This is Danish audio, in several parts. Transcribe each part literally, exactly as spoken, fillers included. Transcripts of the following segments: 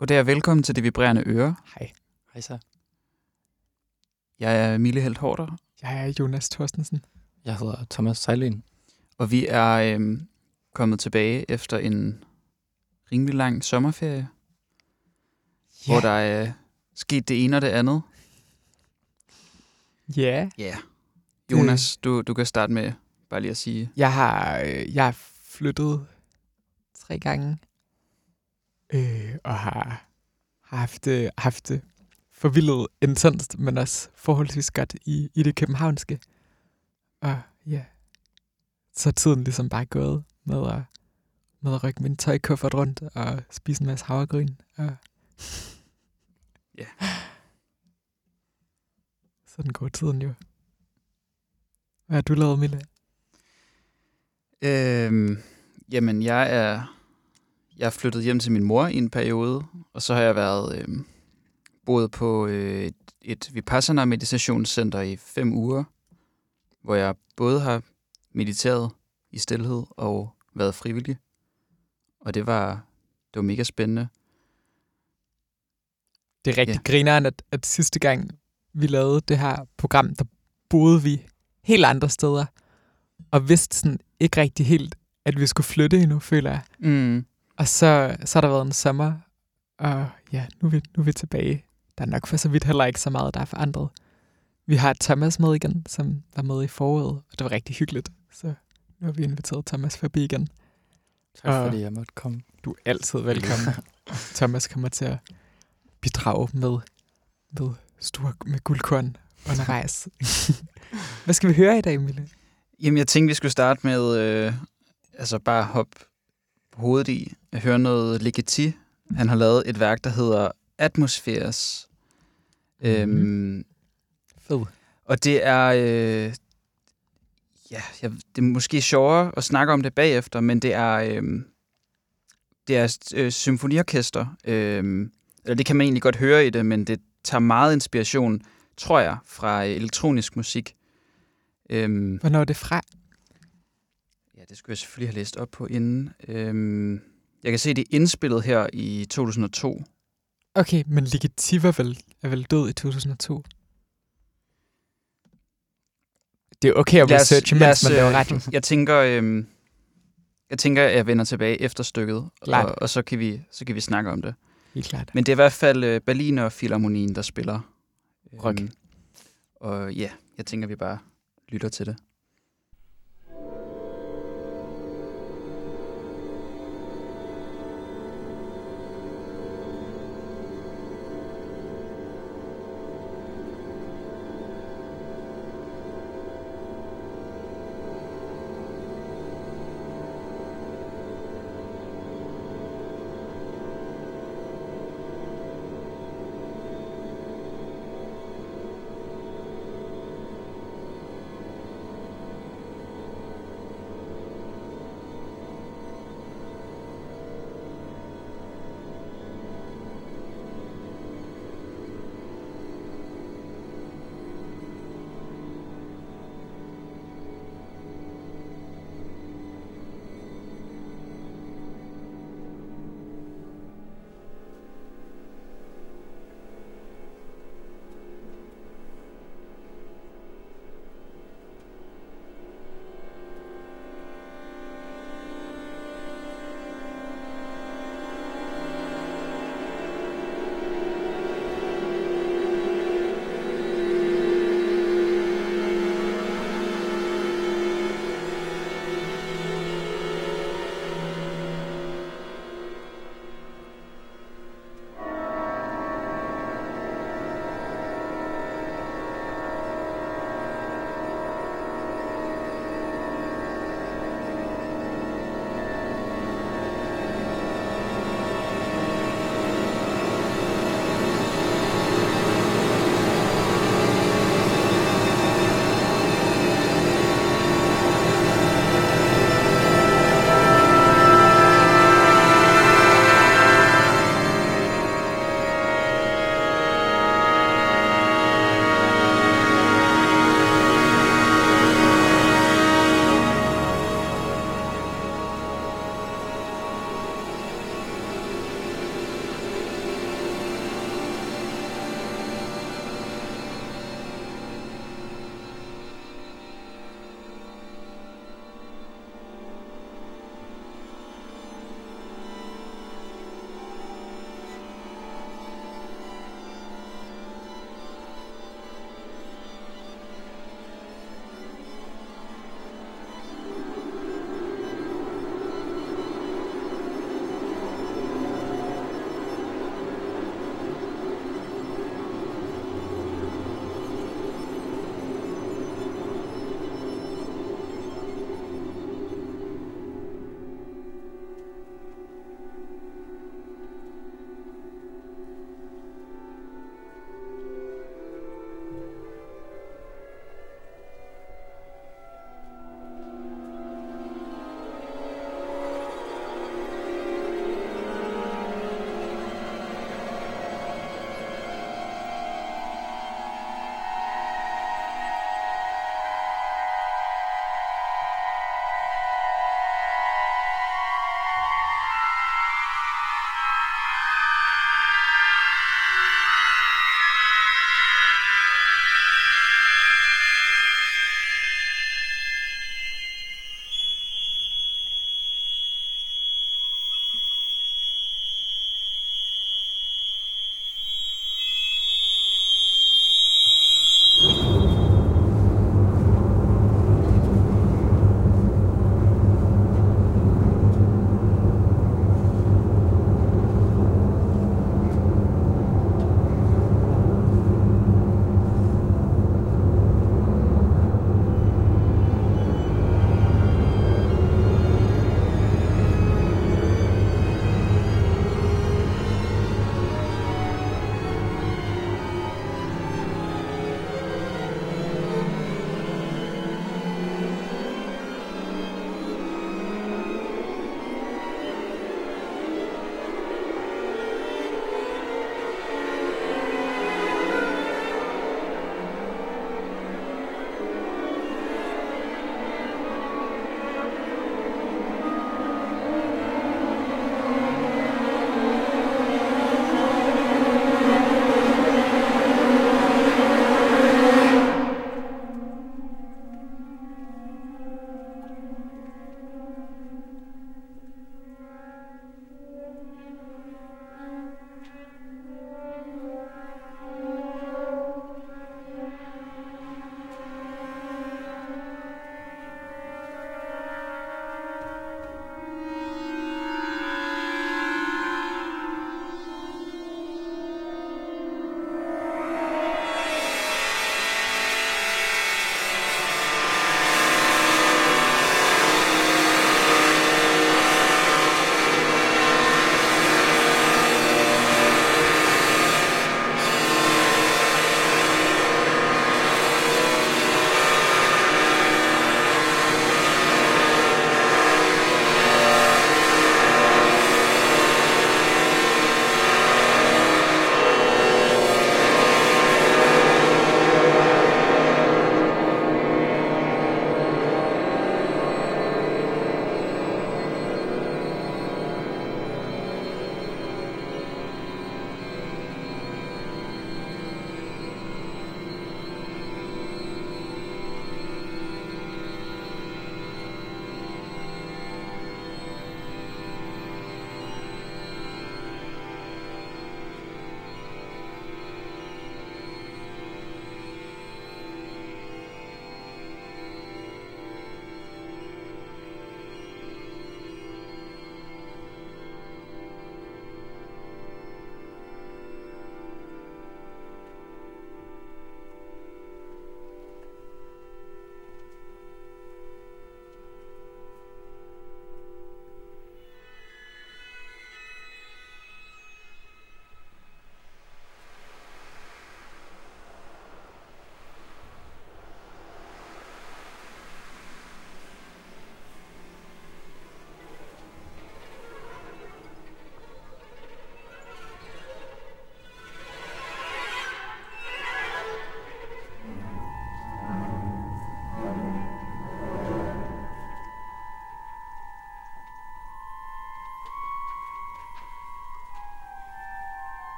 Goddag og velkommen til Det Vibrerende Øre. Hej. Hej så. Jeg er Mille Helt Hårder. Jeg er Jonas Thorstensen. Jeg hedder Thomas Sejlén. Og vi er øhm, kommet tilbage efter en rimelig lang sommerferie, yeah. hvor der er øh, sket det ene og det andet. Ja. Yeah. Ja. Yeah. Jonas, mm. du, du kan starte med bare lige at sige. Jeg har, øh, jeg har flyttet tre gange. Øh, og har, har haft, haft det forvildet intenst, men også forholdsvis godt i, i det københavnske. Og ja, så er tiden ligesom bare gået med at, med at rykke min tøjkuffert rundt og spise en masse havregryn. Og ja. Sådan går tiden jo. Hvad har du lavet, Mille? Øhm, jamen, jeg er... Jeg er flyttet hjem til min mor i en periode, og så har jeg været øh, boet på øh, et, et Vipassana-meditationscenter i fem uger, hvor jeg både har mediteret i stilhed og været frivillig. Og det var, det var mega spændende. Det er rigtig ja. grineren, at, at sidste gang vi lavede det her program, der boede vi helt andre steder, og vidste sådan ikke rigtig helt, at vi skulle flytte endnu, føler jeg. Mm. Og så, så har der været en sommer, og ja, nu er, vi, nu er vi tilbage. Der er nok for så vidt heller ikke så meget, der er forandret. Vi har Thomas med igen, som var med i foråret, og det var rigtig hyggeligt. Så nu har vi inviteret Thomas forbi igen. Tak og fordi jeg måtte komme. Du er altid velkommen. Thomas kommer til at bidrage med, med, store, med guldkorn undervejs. Hvad skal vi høre i dag, Emilie? Jamen, jeg tænkte, vi skulle starte med øh, altså bare hop hovedet i. Jeg hører noget Ligeti. Han har lavet et værk, der hedder Atmosphères. Mm-hmm. Øhm, Fed. Og det er... Øh, ja, jeg, det er måske sjovere at snakke om det bagefter, men det er... Øh, det er øh, symfoniorkester. Øh, eller det kan man egentlig godt høre i det, men det tager meget inspiration, tror jeg, fra øh, elektronisk musik. Øh, Hvornår er det fra? Ja, det skulle jeg selvfølgelig have læst op på inden. Øhm, jeg kan se, det er indspillet her i to tusind og to. Okay, men Ligeti var vel, er vel død i to tusind og to? Det er okay at researche, mens man laver radio. Jeg tænker, øhm, jeg tænker, at jeg vender tilbage efter stykket, og, og så, kan vi, så kan vi snakke om det. Helt klart. Men det er i hvert fald øh, Berliner Philharmonien, der spiller. Rock. Øhm, og ja, jeg tænker, vi bare lytter til det.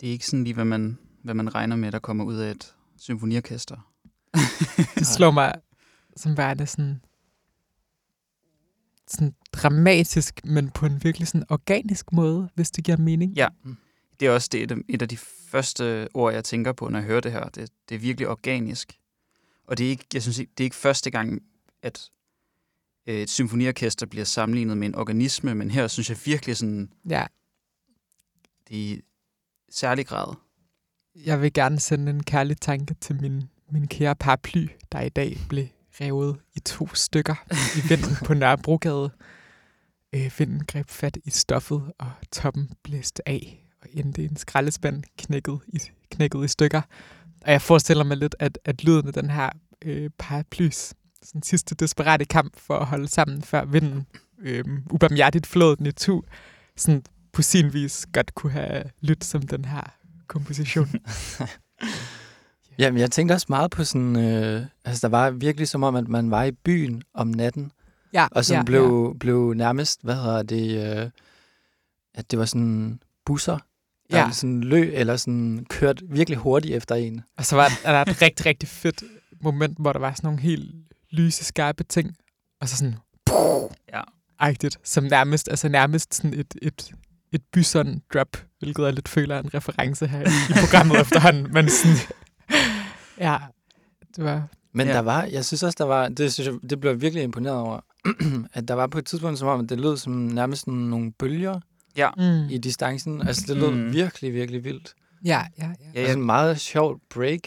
Det er ikke sådan lige, hvad man, hvad man regner med, der kommer ud af et symfoniorkester. Det slår mig som værende sådan, sådan dramatisk, men på en virkelig sådan organisk måde, hvis det giver mening. Ja, det er også det, et af de første ord, jeg tænker på, når jeg hører det her. Det, det er virkelig organisk. Og det er ikke, jeg synes, det er ikke første gang, at et symfoniorkester bliver sammenlignet med en organisme, men her synes jeg virkelig sådan... Ja. Det er i særlig grad. Jeg vil gerne sende en kærlig tanke til min, min kære paraply, der i dag blev revet i to stykker i vinden på Nørrebrogade. Øh, vinden greb fat i stoffet, og toppen blæste af, og endte en skraldespand knækket i, knækket i stykker. Og jeg forestiller mig lidt, at, at lyden af den her øh, paraplys, sådan sidste desperate kamp for at holde sammen, før vinden øh, ubarmhjertigt flåede den i tu, sådan på sin vis godt kunne have lyttet som den her komposition. yeah. Jamen, jeg tænkte også meget på sådan... Øh, altså, der var virkelig som om, at man var i byen om natten, ja, og sådan ja, blev, ja. blev nærmest, hvad hedder det... Øh, at det var sådan busser, der ja. sådan lø, eller sådan kørt virkelig hurtigt efter en. Og så var der et rigtig, rigtig fedt moment, hvor der var sådan nogle helt lyse, skarpe ting, og så sådan... Ja. Agtigt, som nærmest, altså nærmest sådan et... et et Bysund-drop, hvilket jeg lidt føler en reference her i programmet efterhånden, men sådan, ja, det var... Men ja. der var, jeg synes også, der var, det, synes jeg, det blev jeg virkelig imponeret over, at der var på et tidspunkt, som om det lød som nærmest nogle bølger ja. i distancen. Altså, det lød mm. virkelig, virkelig vildt. Ja, ja, ja. Altså, en meget sjov break.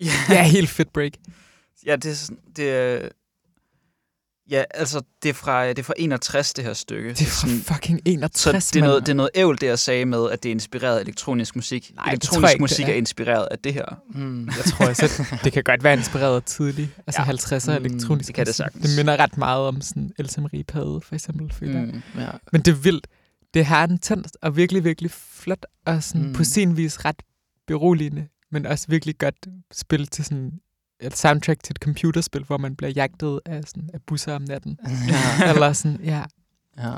Ja, ja, helt fedt break. Ja, det er sådan, det er... Ja, altså, det er, fra, det er fra enogtres, det her stykke. Det er fra fucking enogtres, så det er noget, det er noget ævl, det jeg sagde med, at det er inspireret af elektronisk musik. Nej, elektronisk musik er. er inspireret af det her. Mm, jeg tror altså, det kan godt være inspireret af tidlig. Altså ja, halvtredser mm, elektronisk det kan musik. Det sagtens. Det minder ret meget om sådan Else Marie Pade, for eksempel. Mm, ja. Men det er vildt. Det har en tændst og virkelig, virkelig flot og sådan mm. på sin vis ret beroligende, men også virkelig godt spil til sådan... et soundtrack til et computerspil, hvor man bliver jagtet af, sådan, af busser om natten. Ja. Eller sådan, ja. ja.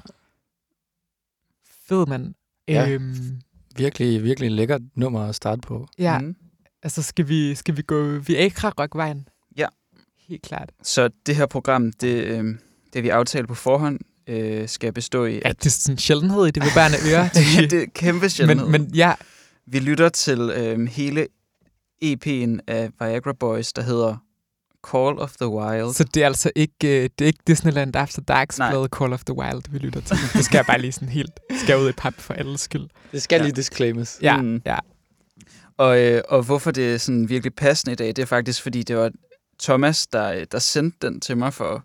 Fed, mand. Ja. Øhm. Virkelig, virkelig lækkert nummer at starte på. Ja. Mm. Altså, skal vi, skal vi gå Viagra Rockvejen? Ja. Helt klart. Så det her program, det, øh, det vi aftalte på forhånd, øh, skal bestå i... At... Ja, det er sådan en sjældenhed i Det Vibrerende Øre. Ja, det er kæmpe sjældenhed. Men, men ja. Vi lytter til øh, hele... E P'en af Viagra Boys, der hedder Call of the Wild. Så det er altså ikke, det er ikke Disneyland After Darks plade Call of the Wild, vi lytter til. Det skal jeg bare lige sådan helt skære ud i pap for alles skyld. Det skal ja. lige disclaimes. Ja, mm. ja. Og, øh, og hvorfor det er sådan virkelig passende i dag, det er faktisk, fordi det var Thomas, der, der sendte den til mig for,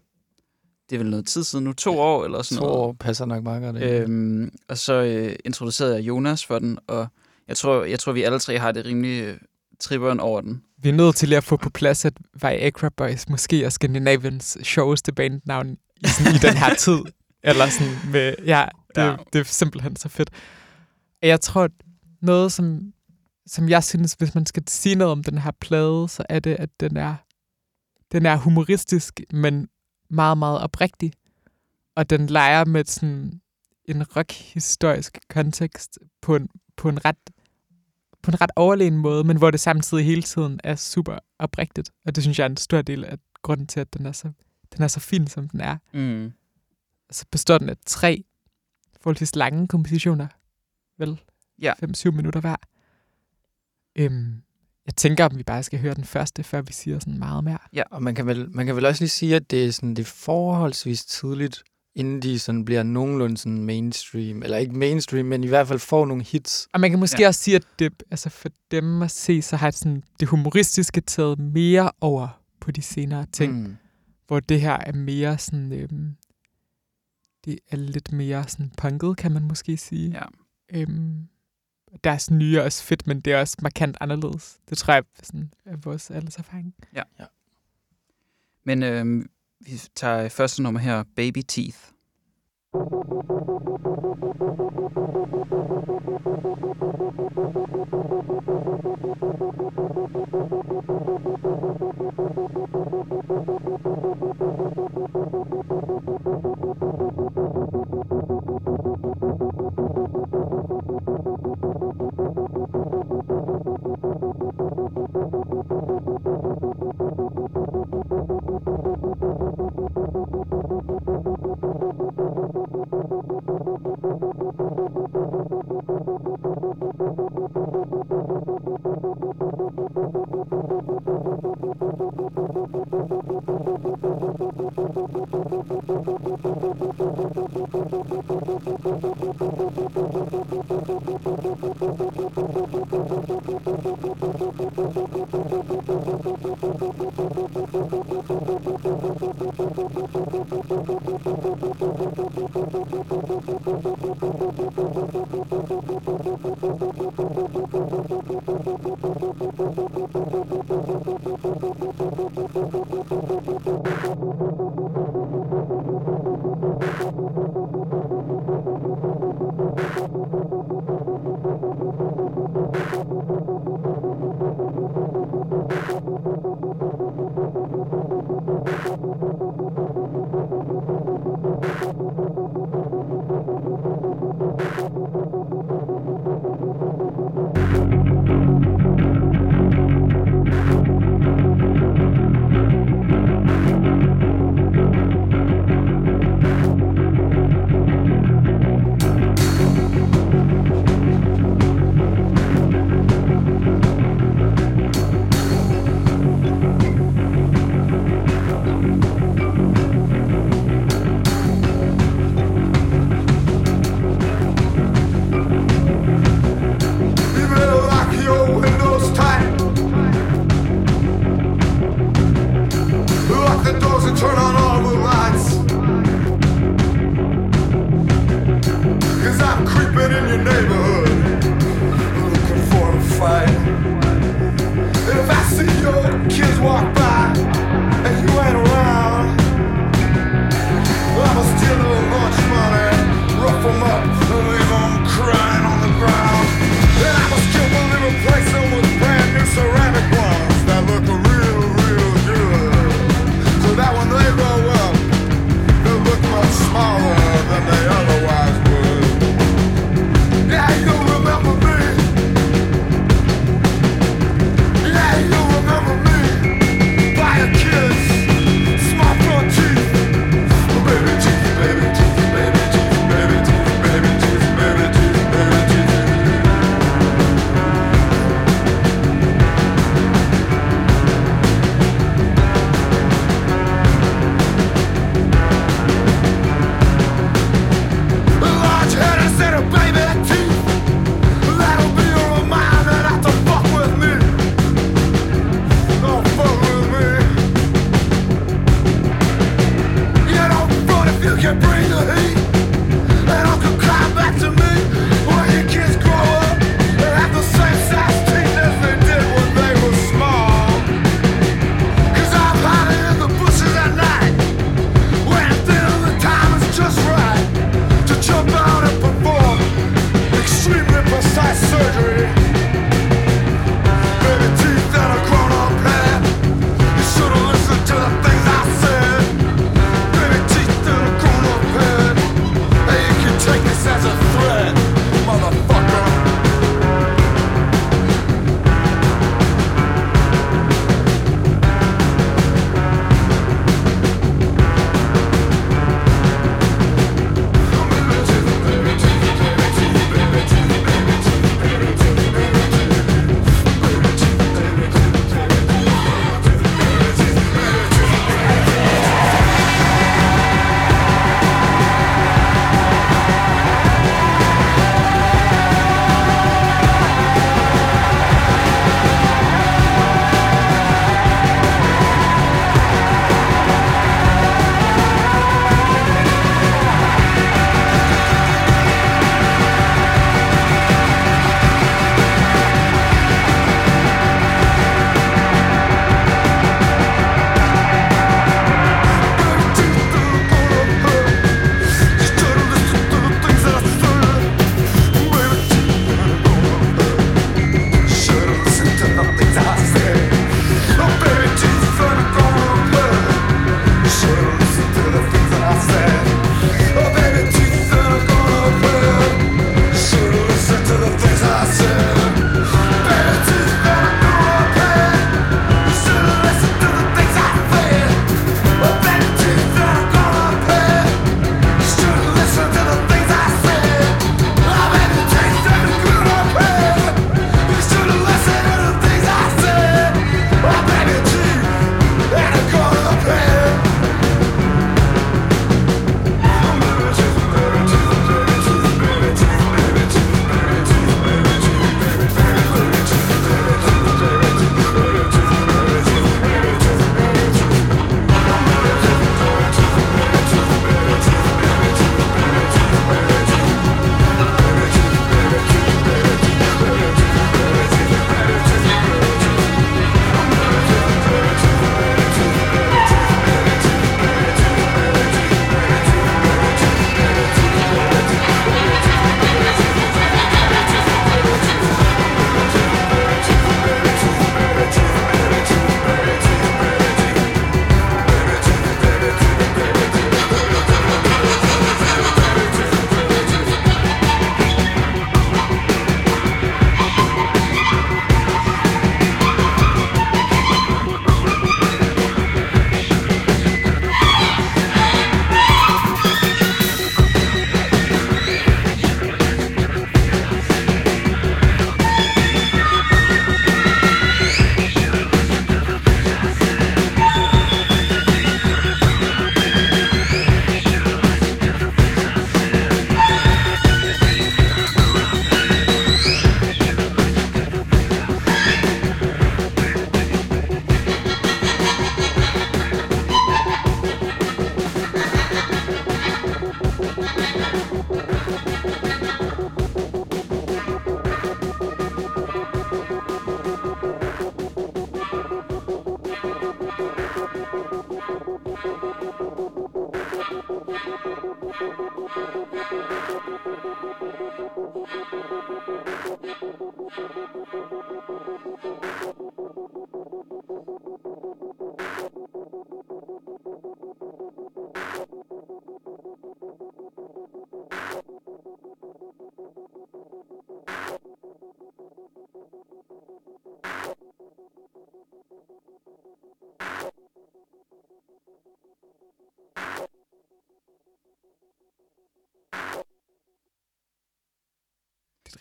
det er vel noget tid siden nu, to år eller sådan to noget. To år passer nok meget godt. Øhm, og så øh, introducerede jeg Jonas for den, og jeg tror, jeg tror vi alle tre har det rimelig... Øh, tripperen over den. Vi er nødt til lige at få på plads, at Viagra Boys måske er Skandinaviens sjoveste bandnavn i, sådan, i den her tid. Eller sådan med, ja, det, ja. det er simpelthen så fedt. Jeg tror, noget, som, som jeg synes, hvis man skal sige noget om den her plade, så er det, at den er, den er humoristisk, men meget, meget oprigtig. Og den leger med sådan en rockhistorisk kontekst på en, på en ret på en ret overlegen måde, men hvor det samtidig hele tiden er super oprigtigt. Og det synes jeg er en stor del af grunden til, at den er så, den er så fin, som den er. Mm. Så består den af tre forholdsvis lange kompositioner. Vel? Ja. fem syv minutter hver. Øhm, jeg tænker, om vi bare skal høre den første, før vi siger sådan meget mere. Ja, og man kan vel, man kan vel også lige sige, at det er, sådan, det er forholdsvis tidligt, inden de sådan bliver nogenlunde sådan mainstream, eller ikke mainstream, men i hvert fald får nogle hits. Og man kan måske ja. også sige, at det, altså for dem at se, så har det, sådan, det humoristiske taget mere over på de senere ting, mm. hvor det her er mere sådan, øhm, det er lidt mere sådan punket, kan man måske sige. Ja. Øhm, deres nye er også fedt, men det er også markant anderledes. Det tror jeg sådan, er vores alles erfaring. Ja. ja. Men øhm vi tager første nummer her, Baby Teeth. Thank you.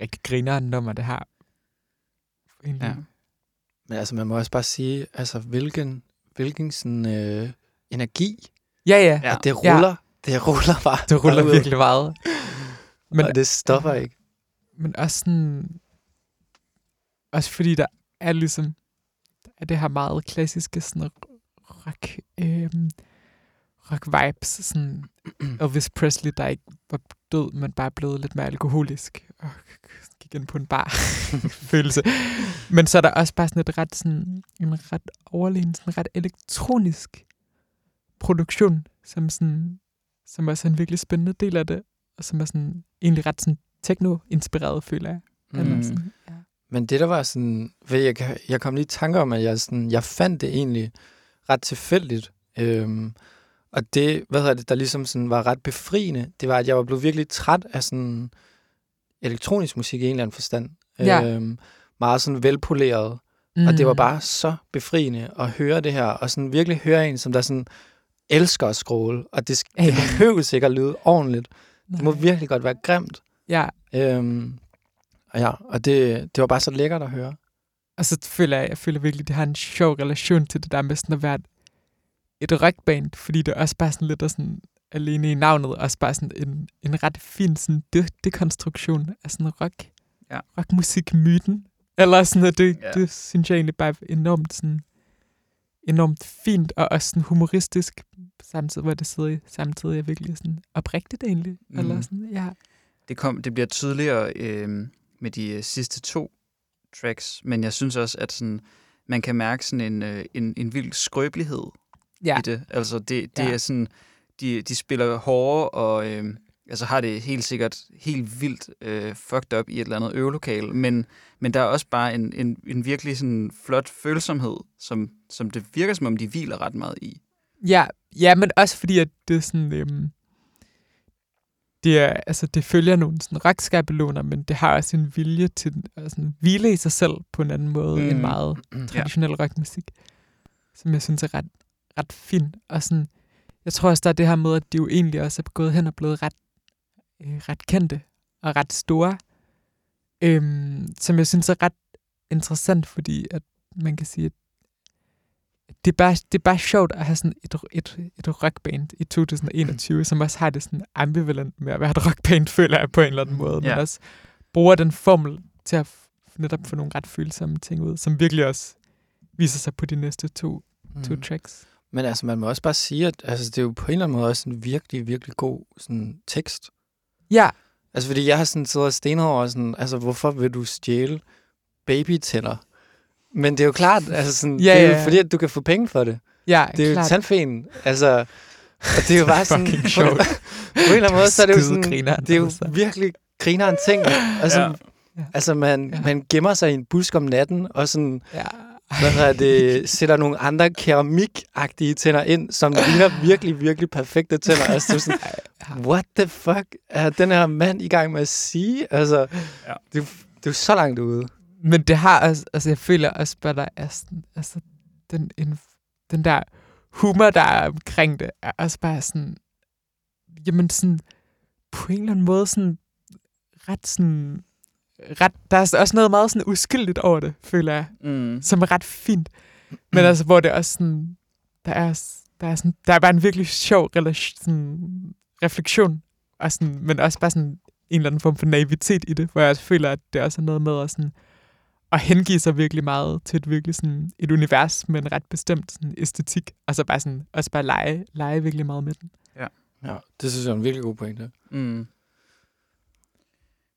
rigtig griner nummer det her. Ja. Men altså man må også bare sige, altså hvilken hvilken sådan øh, energi. Ja ja. At det ruller, ja. det ruller bare. Det ruller derude. Virkelig meget. Men og det stopper ikke. Men også sådan, også fordi der er ligesom er det her meget klassiske sådan rock øh, rock vibes, sådan Elvis Presley, der ikke var død, men bare blevet lidt mere alkoholisk og gik ind på en bar følelse. Men så er der også bare sådan et ret sådan en ret overlegen, sådan ret elektronisk produktion, som sådan som også er en virkelig spændende del af det, og som er sådan egentlig ret sådan techno-inspireret, føler jeg. Mm. Sådan, ja. Men det der var sådan, ved jeg, jeg kom lige i tanke om, at jeg sådan, jeg fandt det egentlig ret tilfældigt. Øhm, Og det, hvad hedder det, der ligesom sådan var ret befriende, det var, at jeg var blevet virkelig træt af sådan elektronisk musik i en eller anden forstand. Ja. Øhm, meget sådan velpoleret. Mm. Og det var bare så befriende at høre det her, og sådan virkelig høre en, som der sådan elsker at scrolle. Og det, det behøves ikke at lyde ordentligt. Nej. Det må virkelig godt være grimt. Ja. Øhm, og ja, og det, det var bare så lækkert at høre. Og så føler jeg, jeg føler virkelig, det har en sjov relation til det der med sådan at være et rockband, fordi det er også bare sådan lidt af sådan, alene i navnet, også bare sådan en, en ret fin sådan de- dekonstruktion af sådan rock, ja. rockmusikmyten, eller sådan noget, det, ja. det synes jeg egentlig bare enormt sådan, enormt fint, og også sådan humoristisk, samtidig hvor det sidder i, samtidig er virkelig sådan oprigtigt egentlig, mm. eller sådan, ja. Det, kom, det bliver tydeligere øh, med de sidste to tracks, men jeg synes også, at sådan, man kan mærke sådan en, øh, en, en vild skrøbelighed, ja. I det. Altså det, det ja. Er sådan, de, de spiller hårde og øh, altså har det helt sikkert helt vildt øh, fucked up i et eller andet øvelokale, men, men der er også bare en, en, en virkelig sådan flot følsomhed, som, som det virker som om de hviler ret meget i. Ja, ja, men også fordi at det er sådan, øh, det er, altså det følger nogle sådan rockskabeloner, men det har også en vilje til at sådan hvile i sig selv på en anden måde mm. end meget traditionel ja. Rockmusik, som jeg synes er ret ret fin, og sådan, jeg tror også, der er det her med, at de jo egentlig også er gået hen og blevet ret, øh, ret kendte og ret store, øhm, som jeg synes er ret interessant, fordi at man kan sige, at det er bare, det er bare sjovt at have sådan et, et, et rockband i to tusind og enogtyve, som også har det sådan ambivalent med at være et rockband, føler jeg på en eller anden måde, ja. Men også bruger den formel til at netop få nogle ret følsomme ting ud, som virkelig også viser sig på de næste to, mm. to tracks. Men altså, man må også bare sige, at altså, det er jo på en eller anden måde også en virkelig, virkelig god sådan, tekst. Ja. Altså, fordi jeg har sådan siddet og stenet over sådan, altså, hvorfor vil du stjæle babytænder? Men det er jo klart, altså sådan, ja, det er jo ja, ja. fordi, at du kan få penge for det. Ja, det er klart. Jo Tanfen, altså, og det er jo bare sådan, på, på en eller anden måde, så er det jo sådan, grineren, det er jo altså. Virkelig grineren ting. Altså, ja. Ja. altså man, ja. man gemmer sig i en busk om natten, og sådan, ja. Hvad det, sætter nogle andre keramikagtige tænder ind, som ligner virkelig, virkelig perfekte tænder. Altså, du sådan, what the fuck er den her mand i gang med at sige? Altså, ja. det, det er jo så langt ude. Men det har også, altså jeg føler også, at der er sådan, altså den, en, den der humor, der er omkring det, er også bare sådan, jamen sådan, på en eller anden måde sådan, ret sådan, Ret, der er også noget meget sådan uskyldigt over det, føler jeg, mm. som er ret fint. Men altså, hvor det også sådan, der er, der er, sådan, der er bare en virkelig sjov relation, sådan, refleksion, og sådan, men også bare sådan en eller anden form for naivitet i det, hvor jeg også føler, at det også er noget med at, sådan, at hengive sig virkelig meget til et, virkelig sådan, et univers med en ret bestemt sådan, æstetik, og så bare, sådan, også bare lege, lege virkelig meget med den. Ja, ja det synes jeg er en virkelig god pointe. Mm.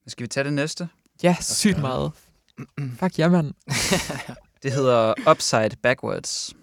Skal vi tage det næste? Ja, sygt meget. Fuck ja, mand. Det hedder Upside Backwards.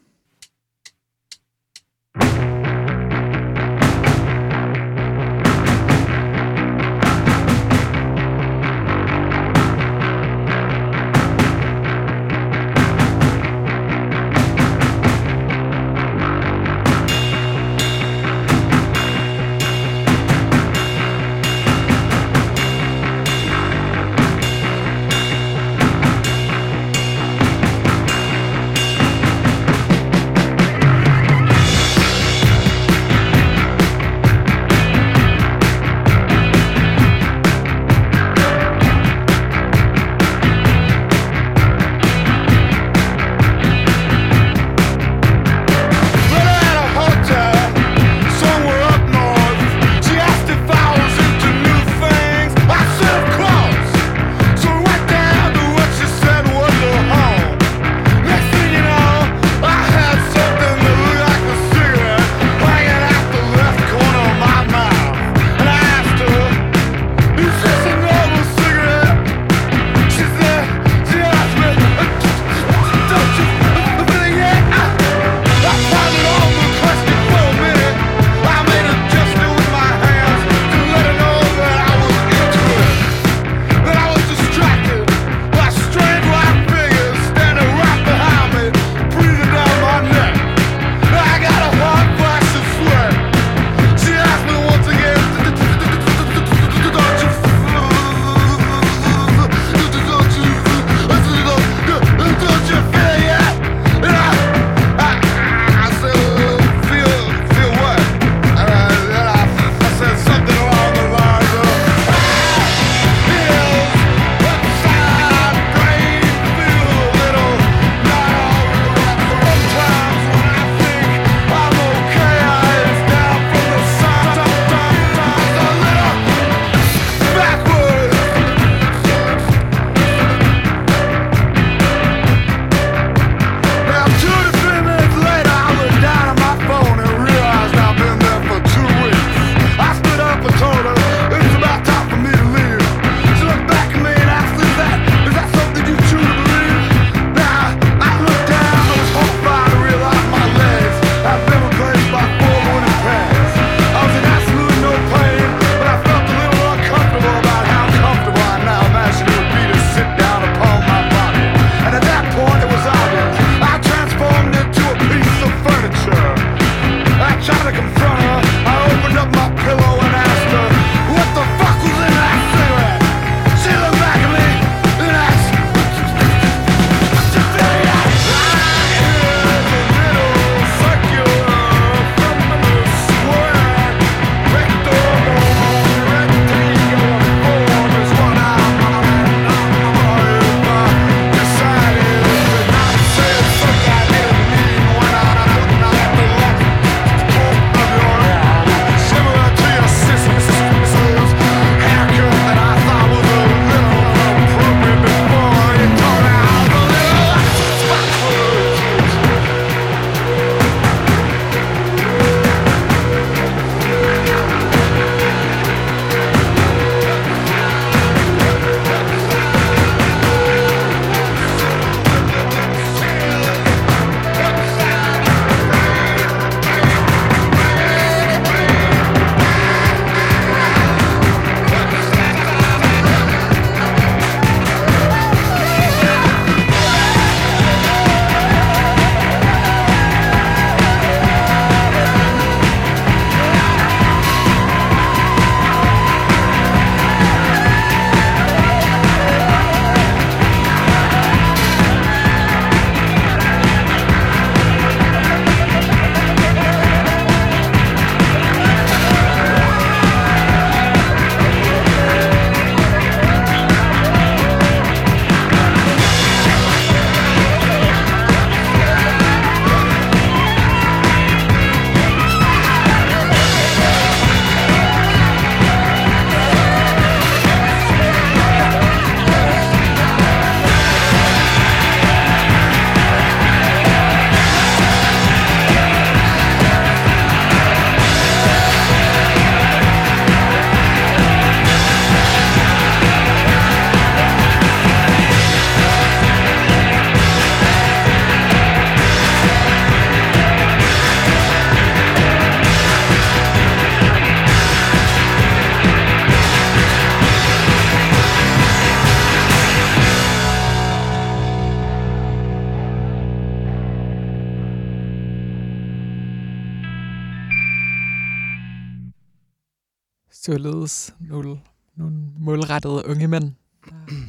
således nogle, nogle målrettede unge mænd, der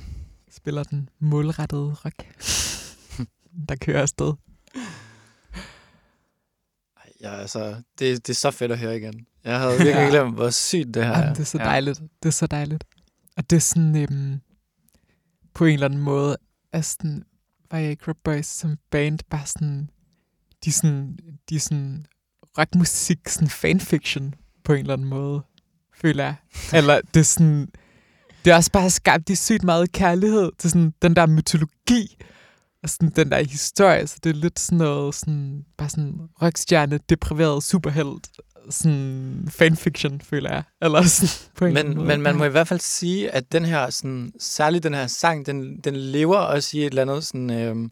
spiller den målrettede rock, der kører afsted. Ja, altså, det, det er så fedt at høre igen. Jeg havde virkelig ja. glemt, hvor sygt det her er. Ja, det er så dejligt. Ja. Det er så dejligt. Og det er sådan, øhm, på en eller anden måde, er sådan, Viagra Boys som band bare sådan, de er sådan, de er sådan rockmusik, sådan fanfiction på en eller anden måde, føler jeg. Eller det er sådan, det er også bare skabt, de sygt meget kærlighed til sådan den der mytologi, og sådan den der historie, så det er lidt sådan noget, sådan, bare sådan rockstjerne, depriveret superhelt, sådan fanfiction, føler jeg. Eller sådan, på en men, måde. Men man må i hvert fald sige, at den her, sådan, særligt den her sang, den, den lever også i et eller andet sådan... Øhm,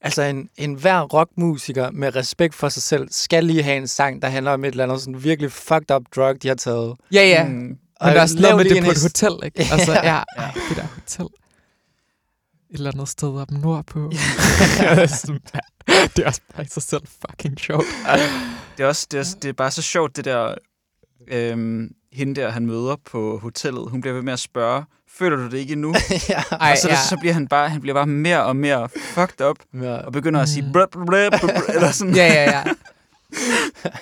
altså en, en hver rockmusiker med respekt for sig selv, skal lige have en sang, der handler om et eller andet sådan virkelig fucked up drug, de har taget. Ja, ja. Mm, men der er slået med det en på et hotel, ikke? Altså, ja, ja. Ej, det der hotel. Et eller andet sted op nordpå. Det er også bare i sig selv fucking sjovt. Det er, også, det, er, det er bare så sjovt, det der... Øhm, hende der, han møder på hotellet, hun bliver ved med at spørge, føler du det ikke endnu? ja. Ej, og så, ja. så bliver han bare, han bliver bare mere og mere fucked up, ja. og begynder mm. at sige, blup, blup, blup, eller sådan. ja, ja, ja.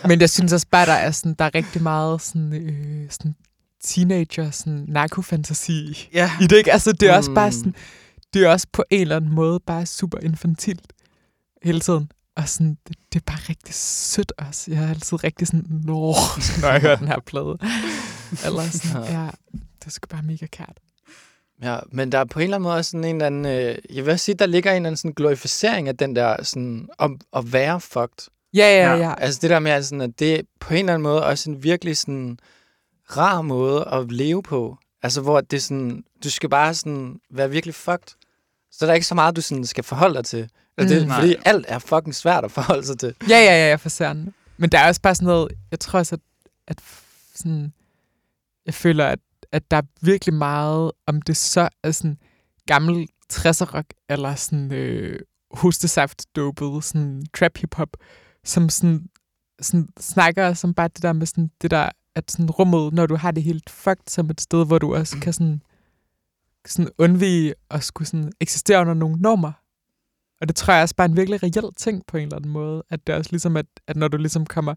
Men jeg synes også bare, der er, sådan, der er rigtig meget sådan, øh, sådan teenager, sådan narkofantasi ja. i det, ikke? Altså, det er også mm. bare sådan... Det er også på en eller anden måde bare super infantilt hele tiden. Og sådan, det, det er bare rigtig sødt også. Jeg er altid rigtig sådan, når jeg hører den her plade. Eller sådan, ja, ja det er sgu bare mega kært. Ja, men der er på en eller anden måde sådan en eller anden, øh, jeg vil sige, der ligger en eller anden sådan glorificering af den der sådan, om at være fucked. Ja, ja, ja, ja. Altså det der med sådan, at det på en eller anden måde også en virkelig sådan rar måde at leve på. Altså hvor det sådan, du skal bare sådan være virkelig fucked. Så der er ikke så meget, du sådan skal forholde dig til. Altså, det er, mm, fordi alt er fucking svært at forholde sig til. Ja, ja, ja, for søren. Men der er også bare sådan noget, jeg tror også, at, at sådan, jeg føler, at, at der er virkelig meget, om det så er sådan gammel tresserrock, eller sådan øh, hostesaft-dopet, sådan trap-hip-hop, som sådan, sådan snakker som bare det der med sådan det der, at sådan rummet, når du har det helt fucked, som et sted, hvor du også kan sådan, sådan undvige at skulle sådan eksistere under nogle normer. Og det tror jeg også bare en virkelig reel ting på en eller anden måde, at det er også ligesom, at, at når du ligesom kommer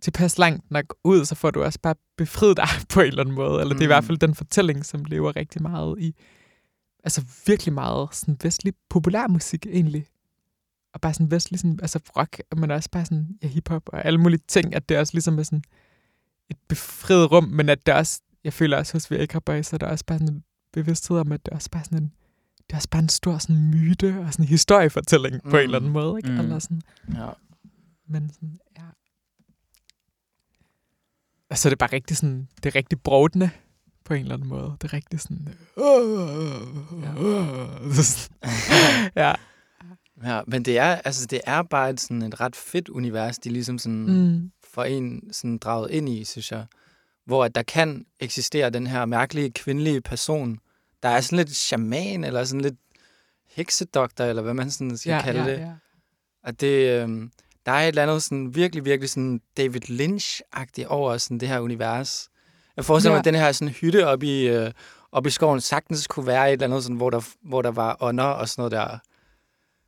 tilpas langt nok ud, så får du også bare befriet dig på en eller anden måde. Eller mm. det er i hvert fald den fortælling, som lever rigtig meget i, altså virkelig meget sådan vestlig populærmusik egentlig. Og bare sådan vestlig, sådan, altså rock, men også bare sådan ja, hiphop og alle mulige ting, at det også ligesom er sådan et befriet rum, men at det også, jeg føler også hos Viagra Boys, så der er også bare sådan en bevidsthed om, at det er også bare sådan en, det er også bare en stor sådan myte og sådan en historiefortælling mm. på en eller anden måde, ikke? Mm. Eller sådan. Ja. Men sådan, ja. Og så er det bare rigtig sådan, det er rigtig brodende på en eller anden måde. Det er rigtig sådan, ja. ja. Ja, men det er, altså det er bare et, sådan et ret fedt univers, de ligesom sådan mm. får en sådan draget ind i, synes jeg. Hvor at der kan eksistere den her mærkelige kvindelige person, der er sådan lidt shaman, eller sådan lidt heksedoktor, eller hvad man sådan skal ja, kalde ja, det. Ja. Og det, øh, der er et eller andet sådan virkelig, virkelig sådan David Lynch-agtigt over sådan det her univers. Jeg forestiller ja. mig, at den her sådan hytte oppe i, øh, oppe i skoven sagtens kunne være et eller andet, sådan, hvor, der, hvor der var ånder og sådan noget der.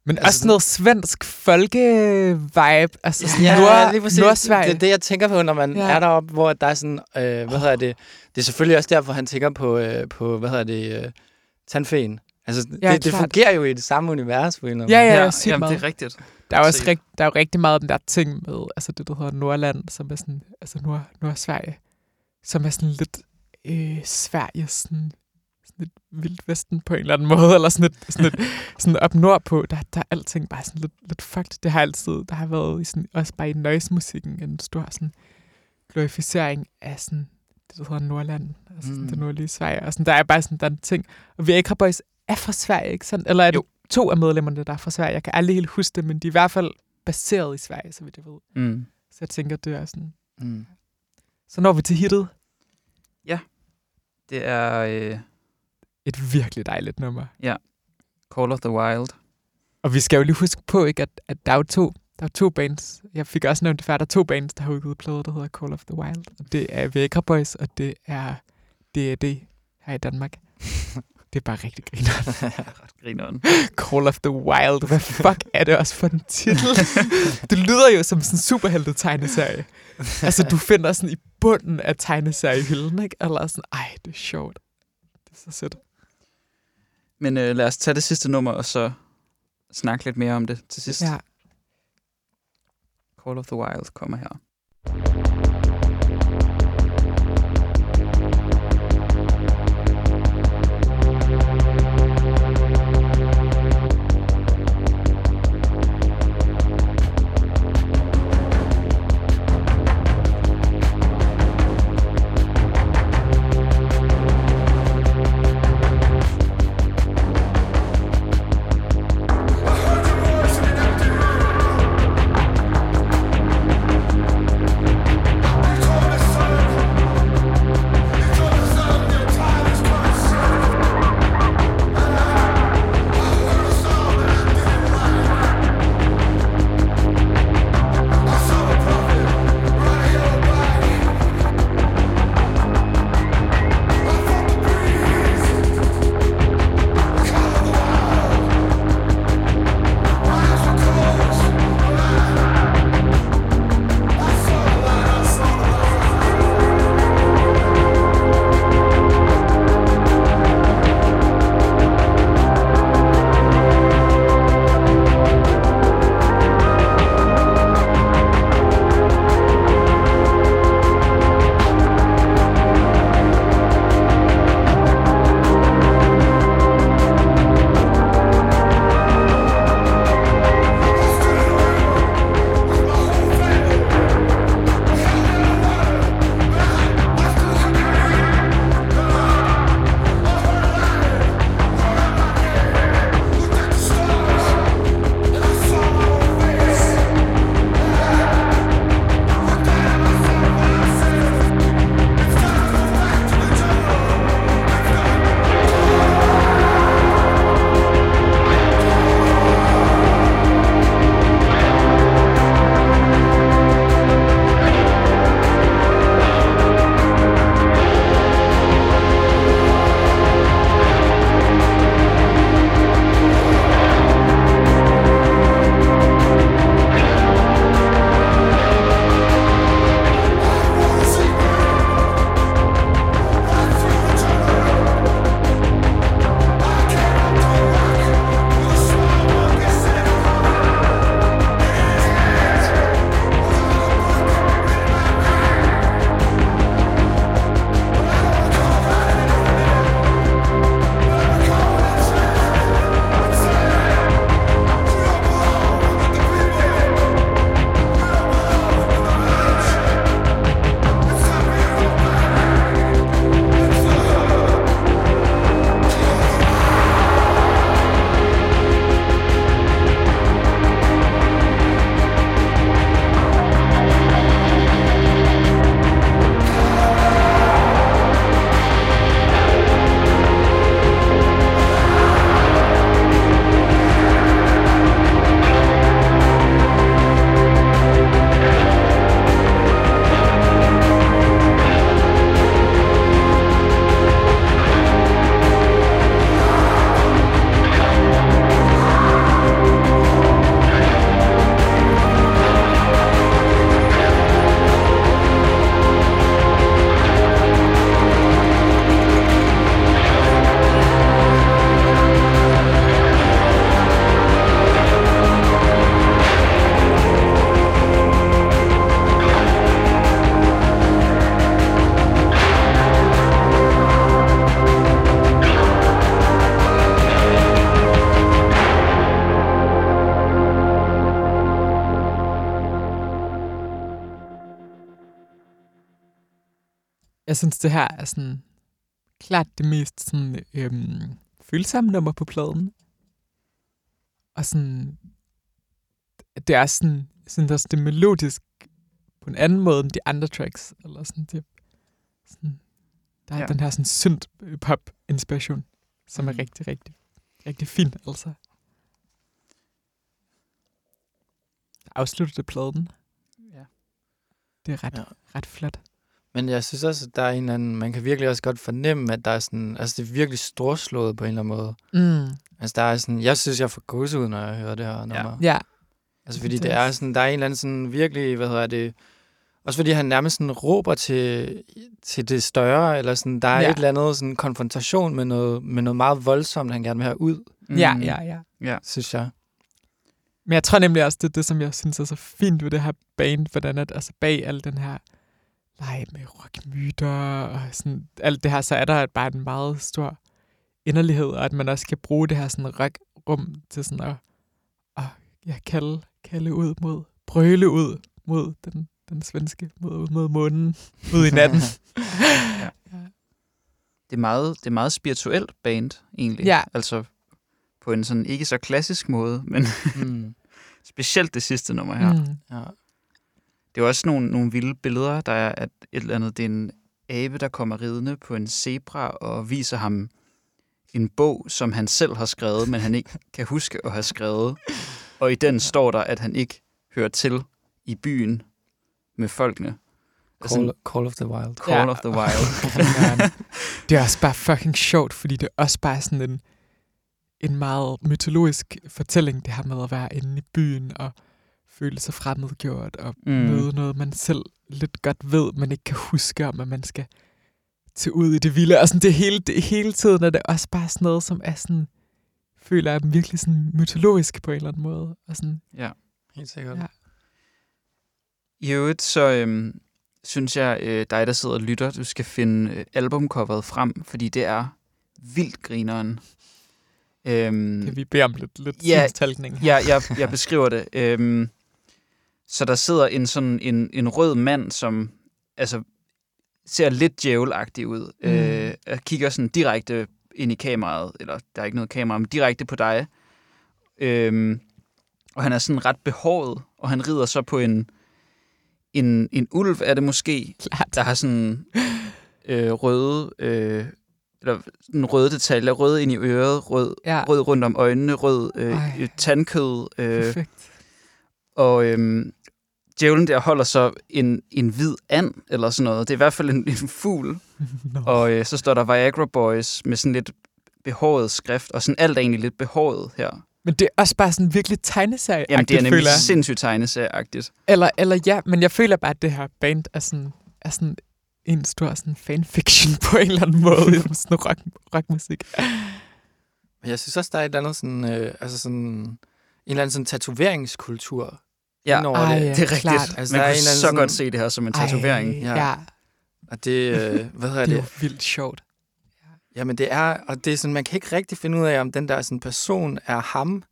Men altså, også sådan noget svensk folke-vibe. Altså sådan ja, nord, ja, Nordsverige. Det er det, jeg tænker på, når man ja. er deroppe, hvor der er sådan, øh, hvad oh. hedder det, det er selvfølgelig også der, hvor han tænker på, øh, på hvad hedder det, øh, Tanfen. Altså, ja, det, det fungerer jo i det samme univers, på en eller anden måde. Ja, ja, ja jamen, meget. Det er rigtigt. Der er jo også rigt, der er jo rigtig meget den der ting med, altså det, der hedder Nordland, som er sådan, altså nord, Nordsverige, som er sådan lidt øh, Sverige, sådan... lidt vildt vesten på en eller anden måde, eller sådan et, sådan et, sådan op nordpå, der, der er alting bare sådan lidt, lidt fucked. Det har altid, der har været i sådan, også bare i noise-musikken, en stor sådan glorificering af sådan, det der hedder Nordland, altså sådan, mm. det nordlige Sverige, og sådan, der er bare sådan, der er en ting, og Viagra Boys er fra Sverige, ikke sådan? Eller er det jo. to af medlemmerne, der er fra Sverige? Jeg kan aldrig helt huske det, men de er i hvert fald baseret i Sverige, så vidt jeg ved. Mm. Så jeg tænker, det er sådan. Mm. Så når vi til hittet. Ja. Det er... Øh et virkelig dejligt nummer. Ja. Call of the Wild. Og vi skal jo lige huske på, ikke, at, at der er jo to Der er to bands, jeg fik også nævnt det før, der er to bands, der har udgivet plader, der hedder Call of the Wild. Og det er Viagra Boys, og det er D A D her i Danmark. Det er bare rigtig grineren. Ret grineren. Call of the Wild, hvad fuck er det også for en titel? Det lyder jo som sådan en superheltet tegneserie. Altså, du finder sådan i bunden af tegneseriehylden, ikke? Eller sådan, ej, det er sjovt. Det er så sødt. Men øh, lad os tage det sidste nummer, og så snakke lidt mere om det til sidst. Ja. Call of the Wild kommer her. Jeg synes, det her er sådan klart det mest sådan, øhm, følsomme nummer på pladen. Og sådan, det er sådan, sådan også det melodisk på en anden måde end de andre tracks. Eller sådan, det, sådan, der er ja. Den her sådan synth-pop-inspiration, som mm. er rigtig, rigtig, rigtig fin. Altså. Der afsluttede pladen. Ja. Det er ret, ja. ret flot. Men jeg synes også, at der er en eller anden, man kan virkelig også godt fornemme, at der er sådan, altså det er virkelig storslået på en eller anden måde. Mm. Altså der er sådan, jeg synes, jeg får gåsehud, når jeg hører det her nummer. Ja. ja. Altså fordi det, det er sådan, der er en eller anden sådan virkelig, hvad hedder det, også fordi han nærmest sådan råber til, til det større, eller sådan, der er ja. et eller andet sådan konfrontation med noget, med noget meget voldsomt, han gerne vil have ud. Mm. Ja, ja, ja. Ja. Synes jeg. Men jeg tror nemlig også, det er det, som jeg synes er så fint ved det her band, hvordan at, altså bag al den her leg med rockmyter og sådan, alt det her, så er der bare en meget stor inderlighed, og at man også kan bruge det her sådan rockrum til sådan at, at ja, kalde, kalde ud mod, brøle ud mod den, den svenske, mod, mod månen, ud i natten. ja. Det er meget, det er meget spirituelt band, egentlig. Ja. Altså på en sådan ikke så klassisk måde, men mm. specielt det sidste nummer her. Mm. Ja. Det er også nogle, nogle vilde billeder, der er at et eller andet, det er en abe, der kommer ridende på en zebra og viser ham en bog, som han selv har skrevet, men han ikke kan huske at have skrevet. Og i den står der, at han ikke hører til i byen med folkene. Call, sådan, Call of the Wild. Call yeah. of the Wild. Det er også bare fucking sjovt, fordi det er også bare sådan en, en meget mytologisk fortælling, det her med at være inde i byen og føle sig fremmedgjort og mm. møde noget, man selv lidt godt ved, man ikke kan huske om, at man skal til ud i det vilde. Og sådan det hele, det hele tiden er det også bare sådan noget, som er sådan, føler jeg virkelig sådan mytologisk på en eller anden måde. Og sådan, ja, helt sikkert. Ja. I øvrigt, så øhm, synes jeg, øh, dig, der sidder og lytter, du skal finde øh, albumcoveret frem, fordi det er vildt grineren. Øhm, kan vi bede om lidt, lidt ja, tilstalkning? Ja, jeg, jeg beskriver det. Øhm, så der sidder en sådan en, en rød mand, som altså ser lidt djævelagtig ud, mm. øh, og kigger sådan direkte ind i kameraet, eller der er ikke noget kamera, men direkte på dig. Øhm, og han er sådan ret behåret, og han rider så på en en, en ulv, er det måske, klart. Der har sådan øh, røde... Øh, eller en røde detaljer, rød ind i øret, rød, ja. rød rundt om øjnene, rød øh, tandkød. Øh, Perfekt. Og øh, djævlen der holder så en, en hvid and, eller sådan noget. Det er i hvert fald en, en fugl. no. Og øh, så står der Viagra Boys med sådan lidt behåret skrift, og sådan alt er egentlig lidt behåret her. Men det er også bare sådan virkelig tegneserieagtigt. Jamen det er nemlig føler. sindssygt tegneserieagtigt. Eller, eller ja, men jeg føler bare, at det her band er sådan... Er sådan en stor sådan fanfiction på en eller anden måde, som sådan rock, rockmusik. Men jeg synes også, der er et eller andet sådan, øh, altså sådan, en eller anden sådan tatoveringskultur. Ja, ah, det. Ja det er rigtigt. Klart. Altså, man kan så sådan... godt se det her som en tatovering. Ej, ja. ja. Og det, øh, hvad hedder det? Det er vildt sjovt. Ja, men det er, og det er sådan, man kan ikke rigtig finde ud af, om den der sådan, person er ham,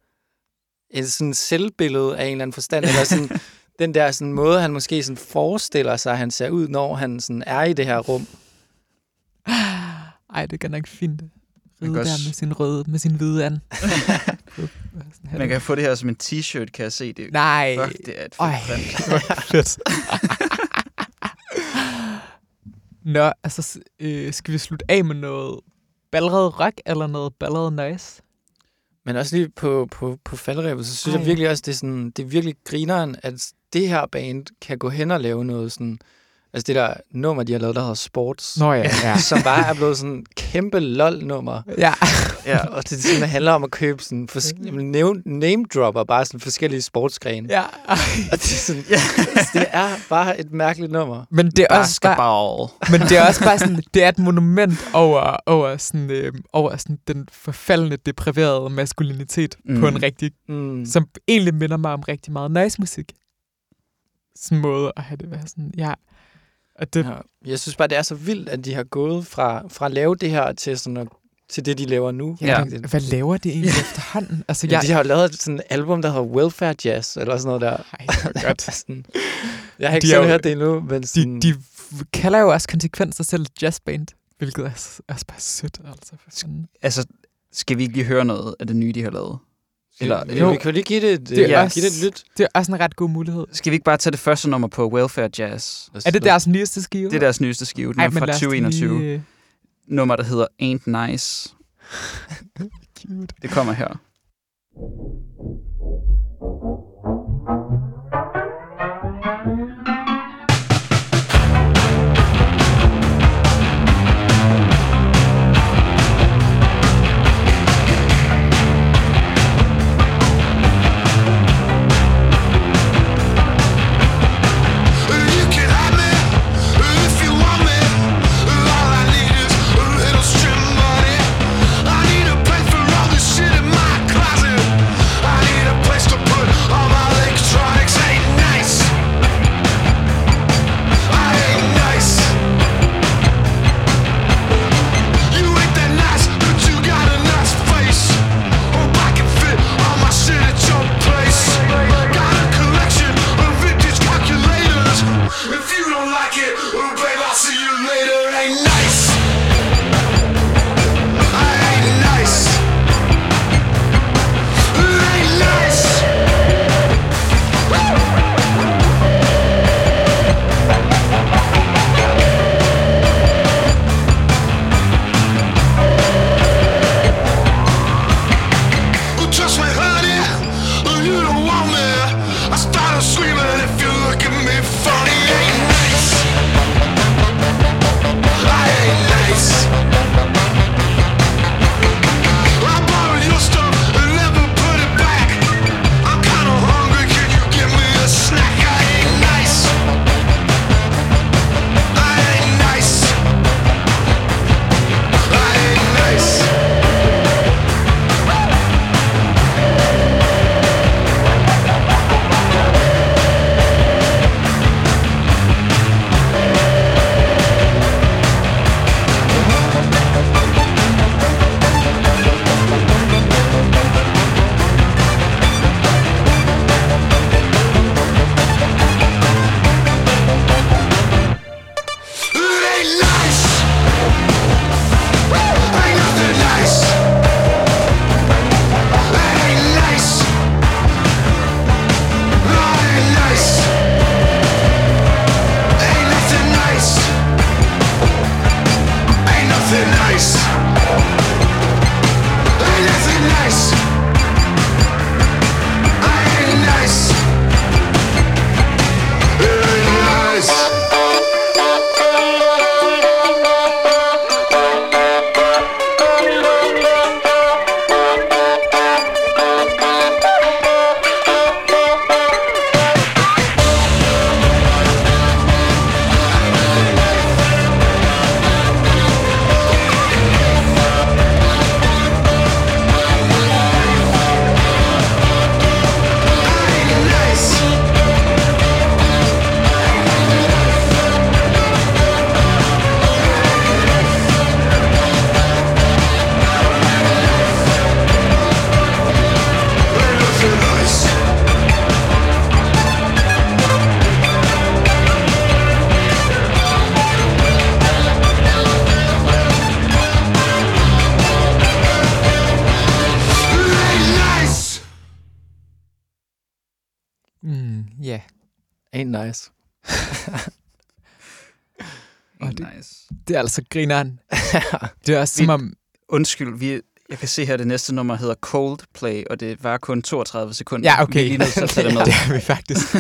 et sådan selvbillede af en eller anden forstand, eller sådan... Den der sådan, måde, han måske sådan, forestiller sig, at han ser ud, når han sådan, er i det her rum. Ej, det kan nok fint. Ride der også... med sin røde, med sin hvide and. Man kan få det her som en t-shirt, kan jeg se det. Nej. Fuck, det er et fedt Nå, altså, øh, skal vi slutte af med noget balleret rock, eller noget balleret nice? Men også lige på, på, på faldrebet, så synes Ej. jeg virkelig også, det er, sådan, det er virkelig grineren, at det her band kan gå hen og lave noget sådan... Altså det der nummer, de har lavet, der hedder Sports. Nå ja, ja. Som bare er blevet sådan kæmpe lol-nummer. Ja. ja. Og det sådan, handler om at købe sådan... Forske- name-dropper, bare sådan forskellige sportsgrene. Ja. Og det, sådan, ja. det er bare et mærkeligt nummer. Men det er også bare... Men det er også bare sådan... Det er et monument over, over, sådan, øh, over sådan den forfaldende, depriverede maskulinitet mm. på en rigtig... Mm. Som egentlig minder mig om rigtig meget nice musik. Sådan en måde at have det være sådan... Ja. At det... ja, jeg synes bare, det er så vildt, at de har gået fra, fra at lave det her til, sådan at, til det, de laver nu. Ja. Ja. Hvad laver det egentlig efterhånden? Altså, ja, jeg... De har lavet sådan et album, der hedder Welfare Jazz, eller sådan noget der. Ej, hvor godt. sådan... Jeg har ikke de selv jo... hørt det endnu, men... Sådan... De, de kalder jo også konsekvens sig selv jazzband, hvilket er, er bare sødt. Altså, Sk- altså, skal vi ikke lige høre noget af det nye, de har lavet? Eller, jo, vi kan jo lige give det, det, ja, også, give det lidt. Det er også en ret god mulighed. Skal vi ikke bare tage det første nummer på Welfare Jazz? Er det deres nyeste skive? Det er deres nyeste skive. Den Ej, er fra tyve enogtyve. Lige... Nummer, der hedder Ain't Nice. Cute. Det kommer her. Ja. Mm, yeah. Ain't nice. Ain't nice. Det, det er altså grineren. Det er også vi, som om... Undskyld, vi... Jeg kan se her, det næste nummer hedder Coldplay, og det var kun toogtredive sekunder. Ja, okay. Vi er lige nødt til at tage det med. Det er vi faktisk.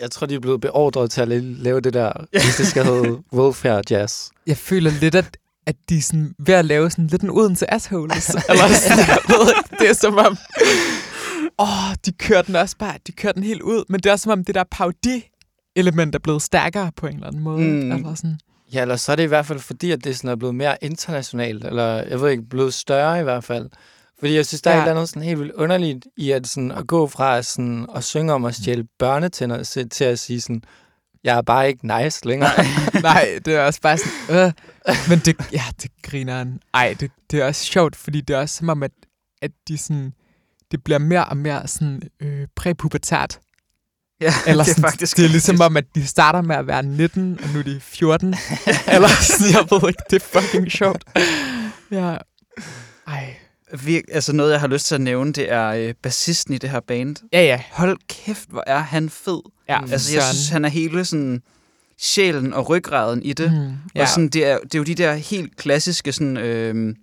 Jeg tror, de er blevet beordret til at lave det der, hvis det skal hedde Welfare Jazz. Jeg føler lidt, at, at de er sådan, ved at lave sådan lidt en Odense assholes. Eller sådan, det er som om, åh, oh, de kører den også bare, de kører den helt ud. Men det er også som om, det der parodi-element er blevet stærkere på en eller anden måde. Mm. Eller sådan. Ja, eller så er det i hvert fald fordi, at det sådan er blevet mere internationalt, eller jeg ved ikke, blevet større i hvert fald. Fordi jeg synes, der er ja. et eller andet sådan helt vildt underligt i at, sådan, at gå fra sådan, at synge om at stjæle børnetænder til at sige sådan, jeg er bare ikke nice længere. Nej, det er også bare sådan, øh. Men det, ja, det grineren. Ej, det, det er også sjovt, fordi det er også som om, at, at de sådan, det bliver mere og mere sådan øh, præpubertært. Ja, eller sådan, det er faktisk det er ligesom rigtigt. Om, at de starter med at være nitten, og nu er de fjorten. Eller sådan, jeg ved ikke, det er fucking sjovt. Ja, ej. Vi, altså noget, jeg har lyst til at nævne, det er øh, bassisten i det her band. Ja, ja. Hold kæft, hvor er han fed. Ja, altså, jeg synes, han er hele sådan, sjælen og ryggraden i det. Mm, ja. Og sådan, det, er, det er jo de der helt klassiske sådan, øh,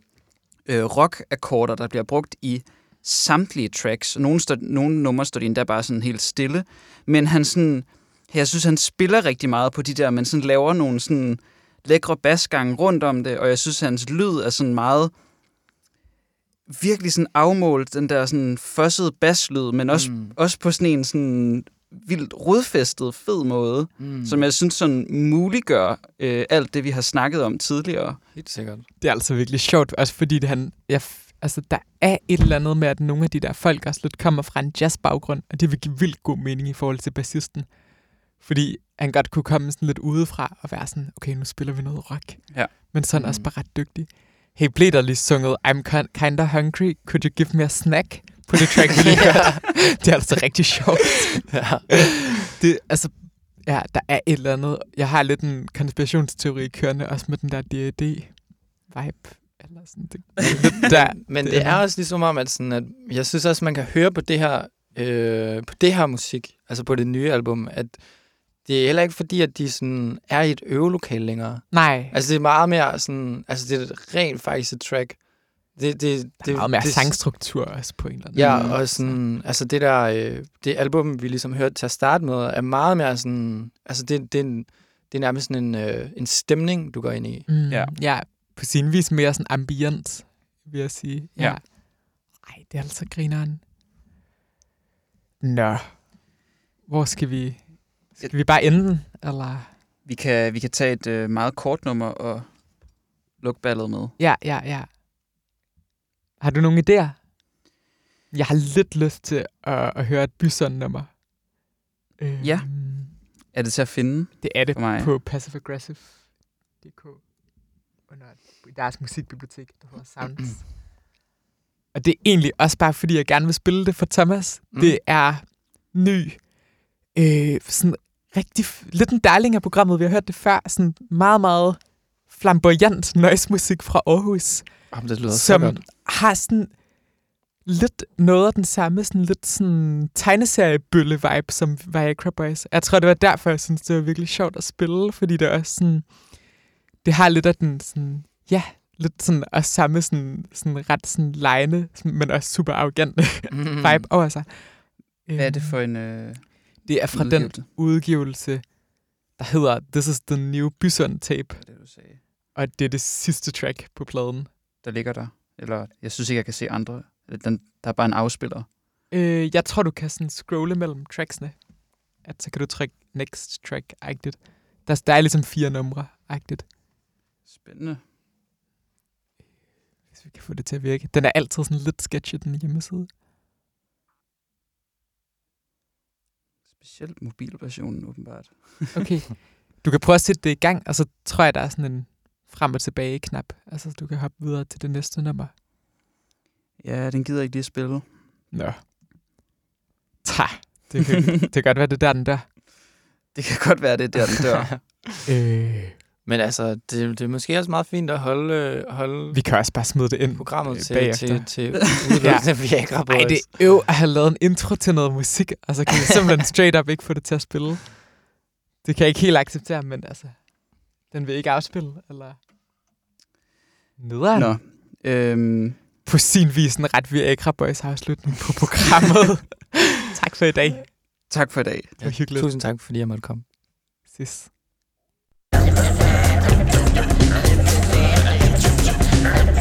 øh, rock-akkorder, der bliver brugt i samtlige tracks. Nogle, stå, nogle numre står de endda bare sådan helt stille. Men han sådan, jeg synes, han spiller rigtig meget på de der, men sådan laver nogle sådan, lækre basgange rundt om det. Og jeg synes, hans lyd er sådan meget... virkelig sådan afmålt, den der sådan fossede basslyd, men også, mm. også på sådan en sådan vildt rodfæstet, fed måde, mm. som jeg synes sådan muliggør øh, alt det, vi har snakket om tidligere. Helt sikkert. Det er altså virkelig sjovt, også fordi det, han, ja, altså, der er et eller andet med, at nogle af de der folk også lidt kommer fra en jazzbaggrund, og det vil give vildt god mening i forhold til bassisten. Fordi han godt kunne komme sådan lidt udefra og være sådan, okay, nu spiller vi noget rock. Ja. Men sådan mm. også bare ret dygtig. Hey, blev der lige sunget, I'm kinda hungry, could you give me a snack? På det track, vi lige hørte. Det er altså rigtig sjovt. Ja. Det, altså, ja, der er et eller andet. Jeg har lidt en konspirationsteori kørende, også med den der D A D-vibe. Eller sådan, det, det der, men det, det er også ligesom om, at, sådan, at jeg synes også, man kan høre på det her, øh, på det her musik, altså på det nye album, at det er heller ikke fordi, at de sådan er i et øvelokale længere. Nej. Altså det er meget mere sådan, altså det er rent faktisk et track. Det, det, det, der er meget mere det, sangstruktur også på en eller anden ja, måde. Ja, og sådan, altså det der, øh, det album, vi ligesom hørte til at starte med, er meget mere sådan, altså det, det, er, en, det er nærmest sådan en, øh, en stemning, du går ind i. Mm, ja. ja, på sin vis mere sådan ambient, vil jeg sige. Ja. ja. Ej, det er altså grineren. Nå. Hvor skal vi... Skal vi bare ende den, eller? Vi kan, vi kan tage et øh, meget kort nummer og lukke ballet med. Ja, ja, ja. Har du nogle idéer? Jeg har lidt lyst til at, at høre et Bysund-nummer. Øh, ja. Er det til at finde? Det er det på passive aggressive punktum d k. I deres musikbibliotek, der hedder Sounds. Og det er egentlig også bare, fordi jeg gerne vil spille det for Thomas. Mm. Det er ny... Øh, sådan rigtig, lidt en darling af programmet, vi har hørt det før, sådan meget, meget flamboyant noise-musik fra Aarhus. Jamen, det lyder som så godt. Har sådan lidt noget af den samme, sådan lidt sådan tegneserie-bølle-vibe som Viagra Boys. Jeg tror, det var derfor, jeg synes, det var virkelig sjovt at spille, fordi det er også sådan, det har lidt af den sådan, ja, lidt sådan, og samme sådan, sådan ret sådan lejende, men også super arrogant mm-hmm. vibe over sig. Hvad er det for en... Øh Det er fra udgivelse. Den udgivelse, der hedder This Is The New Bison Tape. Det, du sagde. Og det er det sidste track på pladen. Der ligger der. Eller jeg synes ikke, jeg kan se andre. Den, der er bare en afspiller. Øh, jeg tror, du kan sådan scrolle mellem tracksene. At så kan du trykke next track. Agtigt. Der, der er ligesom fire numre. Agtigt. Spændende. Hvis vi kan få det til at virke. Den er altid sådan lidt sketchy, den hjemmeside. Specielt mobilversionen, åbenbart. Okay. Du kan prøve at sætte det i gang, og så tror jeg, der er sådan en frem og tilbage-knap. Altså, du kan hoppe videre til det næste nummer. Ja, den gider ikke lige spille. Nå. Ta. Det kan, det kan godt være, det der, den der. Det kan godt være, det der, den der. øh... Men altså, det, det er måske også meget fint at holde... holde vi kan også bare smide det ind programmet til, bagefter. Til, til udløbende Viagra Boys. Ej, det er øv at have lavet en intro til noget musik, og så kan vi simpelthen straight up ikke få det til at spille. Det kan jeg ikke helt acceptere, men altså, den vil ikke afspille, eller... Nederen. Nå. Øhm. På sin vis en ret Viagra Boys afslutning på programmet. Tak for i dag. Tak for i dag. Det var hyggeligt. Tusind tak, fordi jeg måtte komme. Ses. We'll be right back.